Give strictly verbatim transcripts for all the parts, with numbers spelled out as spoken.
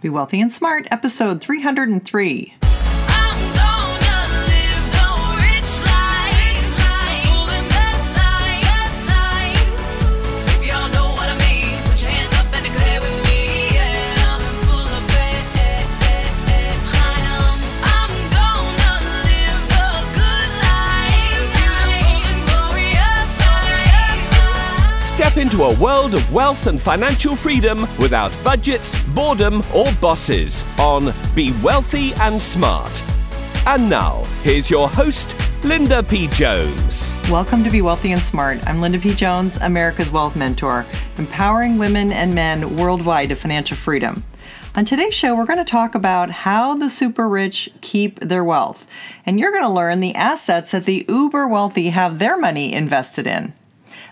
Be Wealthy and Smart, episode three hundred three. Into a world of wealth and financial freedom without budgets, boredom, or bosses on Be Wealthy and Smart. And now, here's your host, Linda P. Jones. Welcome to Be Wealthy and Smart. I'm Linda P. Jones, America's Wealth Mentor, empowering women and men worldwide to financial freedom. On today's show, we're going to talk about how the super rich keep their wealth. And you're going to learn the assets that the uber wealthy have their money invested in.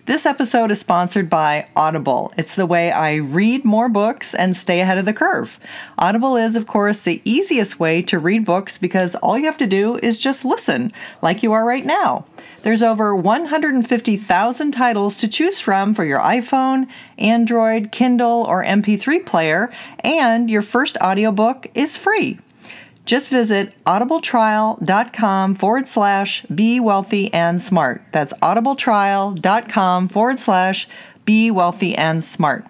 This episode is sponsored by Audible. It's the way I read more books and stay ahead of the curve. Audible is, of course, the easiest way to read books because all you have to do is just listen, like you are right now. There's over one hundred fifty thousand titles to choose from for your iPhone, Android, Kindle, or M P three player, and your first audiobook is free. Just visit audibletrial.com forward slash be wealthy and smart. That's audibletrial.com forward slash be wealthy and smart.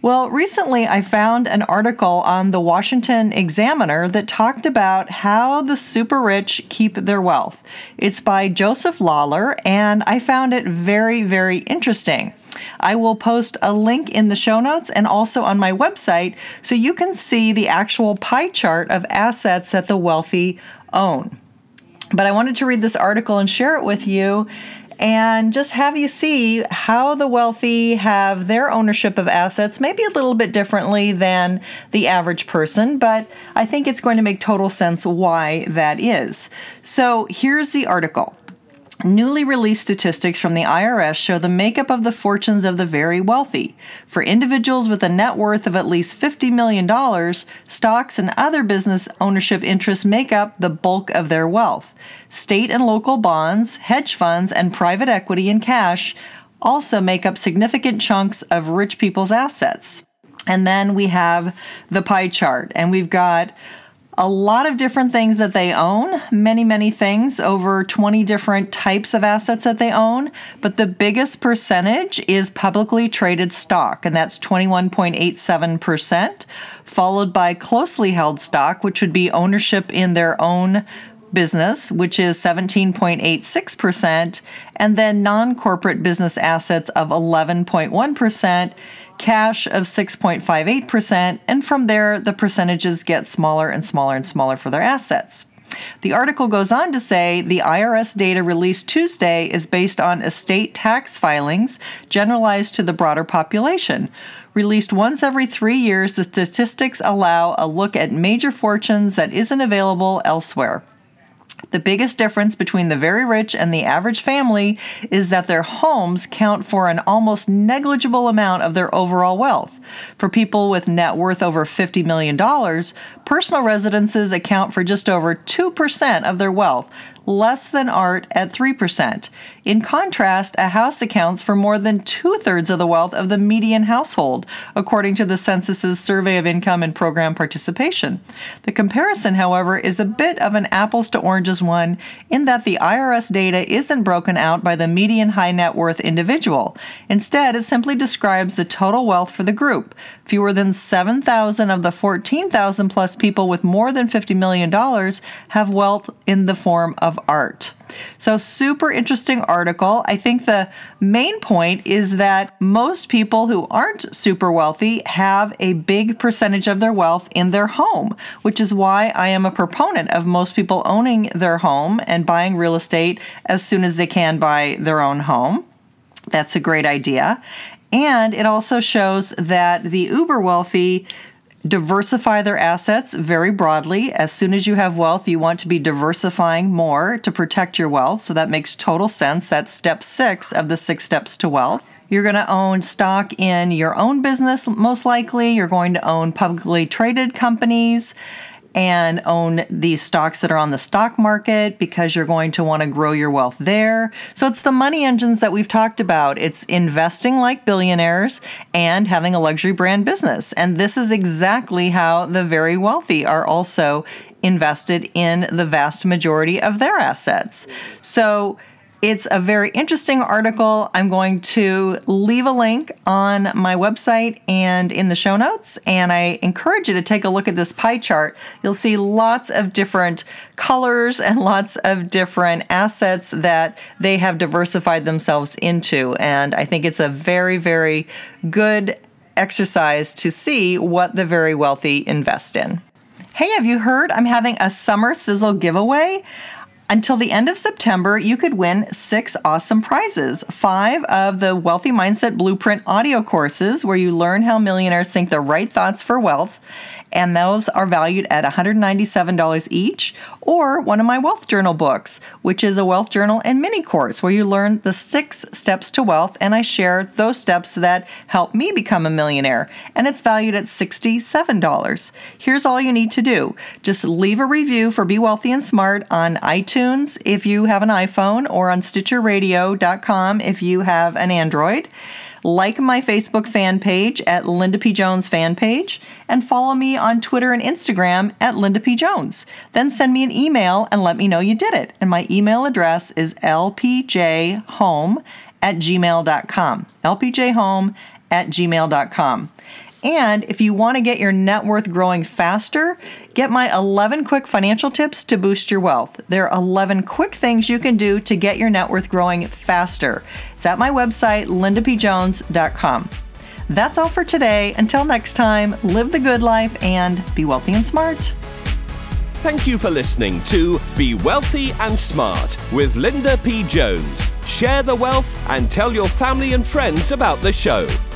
Well, recently I found an article on the Washington Examiner that talked about how the super rich keep their wealth. It's by Joseph Lawler, and I found it very, very interesting. I will post a link in the show notes and also on my website so you can see the actual pie chart of assets that the wealthy own. But I wanted to read this article and share it with you and just have you see how the wealthy have their ownership of assets, maybe a little bit differently than the average person, but I think it's going to make total sense why that is. So here's the article. Newly released statistics from the I R S show the makeup of the fortunes of the very wealthy. For individuals with a net worth of at least fifty million dollars, stocks and other business ownership interests make up the bulk of their wealth. State and local bonds, hedge funds, and private equity and cash also make up significant chunks of rich people's assets. And then we have the pie chart, and we've got a lot of different things that they own, many, many things, over twenty different types of assets that they own. But the biggest percentage is publicly traded stock, and that's twenty-one point eight seven percent, followed by closely held stock, which would be ownership in their own business, which is seventeen point eight six percent, and then non-corporate business assets of eleven point one percent. Cash of six point five eight percent, and from there, the percentages get smaller and smaller and smaller for their assets. The article goes on to say the I R S data released Tuesday is based on estate tax filings generalized to the broader population. Released once every three years, the statistics allow a look at major fortunes that isn't available elsewhere. The biggest difference between the very rich and the average family is that their homes count for an almost negligible amount of their overall wealth. For people with net worth over fifty million dollars, personal residences account for just over two percent of their wealth, less than art at three percent. In contrast, a house accounts for more than two-thirds of the wealth of the median household, according to the Census's Survey of Income and Program Participation. The comparison, however, is a bit of an apples-to-oranges one in that the I R S data isn't broken out by the median high net worth individual. Instead, it simply describes the total wealth for the group. Fewer than seven thousand of the fourteen thousand plus people with more than fifty million dollars have wealth in the form of art. So super interesting article. I think the main point is that most people who aren't super wealthy have a big percentage of their wealth in their home, which is why I am a proponent of most people owning their home and buying real estate as soon as they can buy their own home. That's a great idea. And it also shows that the uber wealthy diversify their assets very broadly. As soon as you have wealth, you want to be diversifying more to protect your wealth. So that makes total sense. That's step six of the six steps to wealth. You're going to own stock in your own business, most likely. You're going to own publicly traded companies. and own the stocks that are on the stock market because you're going to want to grow your wealth there. So it's the money engines that we've talked about. It's investing like billionaires and having a luxury brand business. And this is exactly how the very wealthy are also invested in the vast majority of their assets. So it's a very interesting article. I'm going to leave a link on my website and in the show notes, and I encourage you to take a look at this pie chart. You'll see lots of different colors and lots of different assets that they have diversified themselves into, and I think it's a very, very good exercise to see what the very wealthy invest in. Hey, have you heard I'm having a summer sizzle giveaway? Until the end of September, you could win six awesome prizes. Five of the Wealthy Mindset Blueprint audio courses, where you learn how millionaires think the right thoughts for wealth, and those are valued at one hundred ninety-seven dollars each, or one of my Wealth Journal books, which is a Wealth Journal and mini course where you learn the six steps to wealth, and I share those steps that help me become a millionaire, and it's valued at sixty-seven dollars. Here's all you need to do. Just leave a review for Be Wealthy and Smart on iTunes if you have an iPhone, or on Stitcher Radio dot com if you have an Android. Like my Facebook fan page at Linda P. Jones fan page, and follow me on Twitter and Instagram at Linda P. Jones. Then send me an email and let me know you did it. And my email address is l p j home at gmail dot com. l p j home at gmail dot com. And if you want to get your net worth growing faster, get my eleven quick financial tips to boost your wealth. There are eleven quick things you can do to get your net worth growing faster. It's at my website, linda p jones dot com. That's all for today. Until next time, live the good life and be wealthy and smart. Thank you for listening to Be Wealthy and Smart with Linda P. Jones. Share the wealth and tell your family and friends about the show.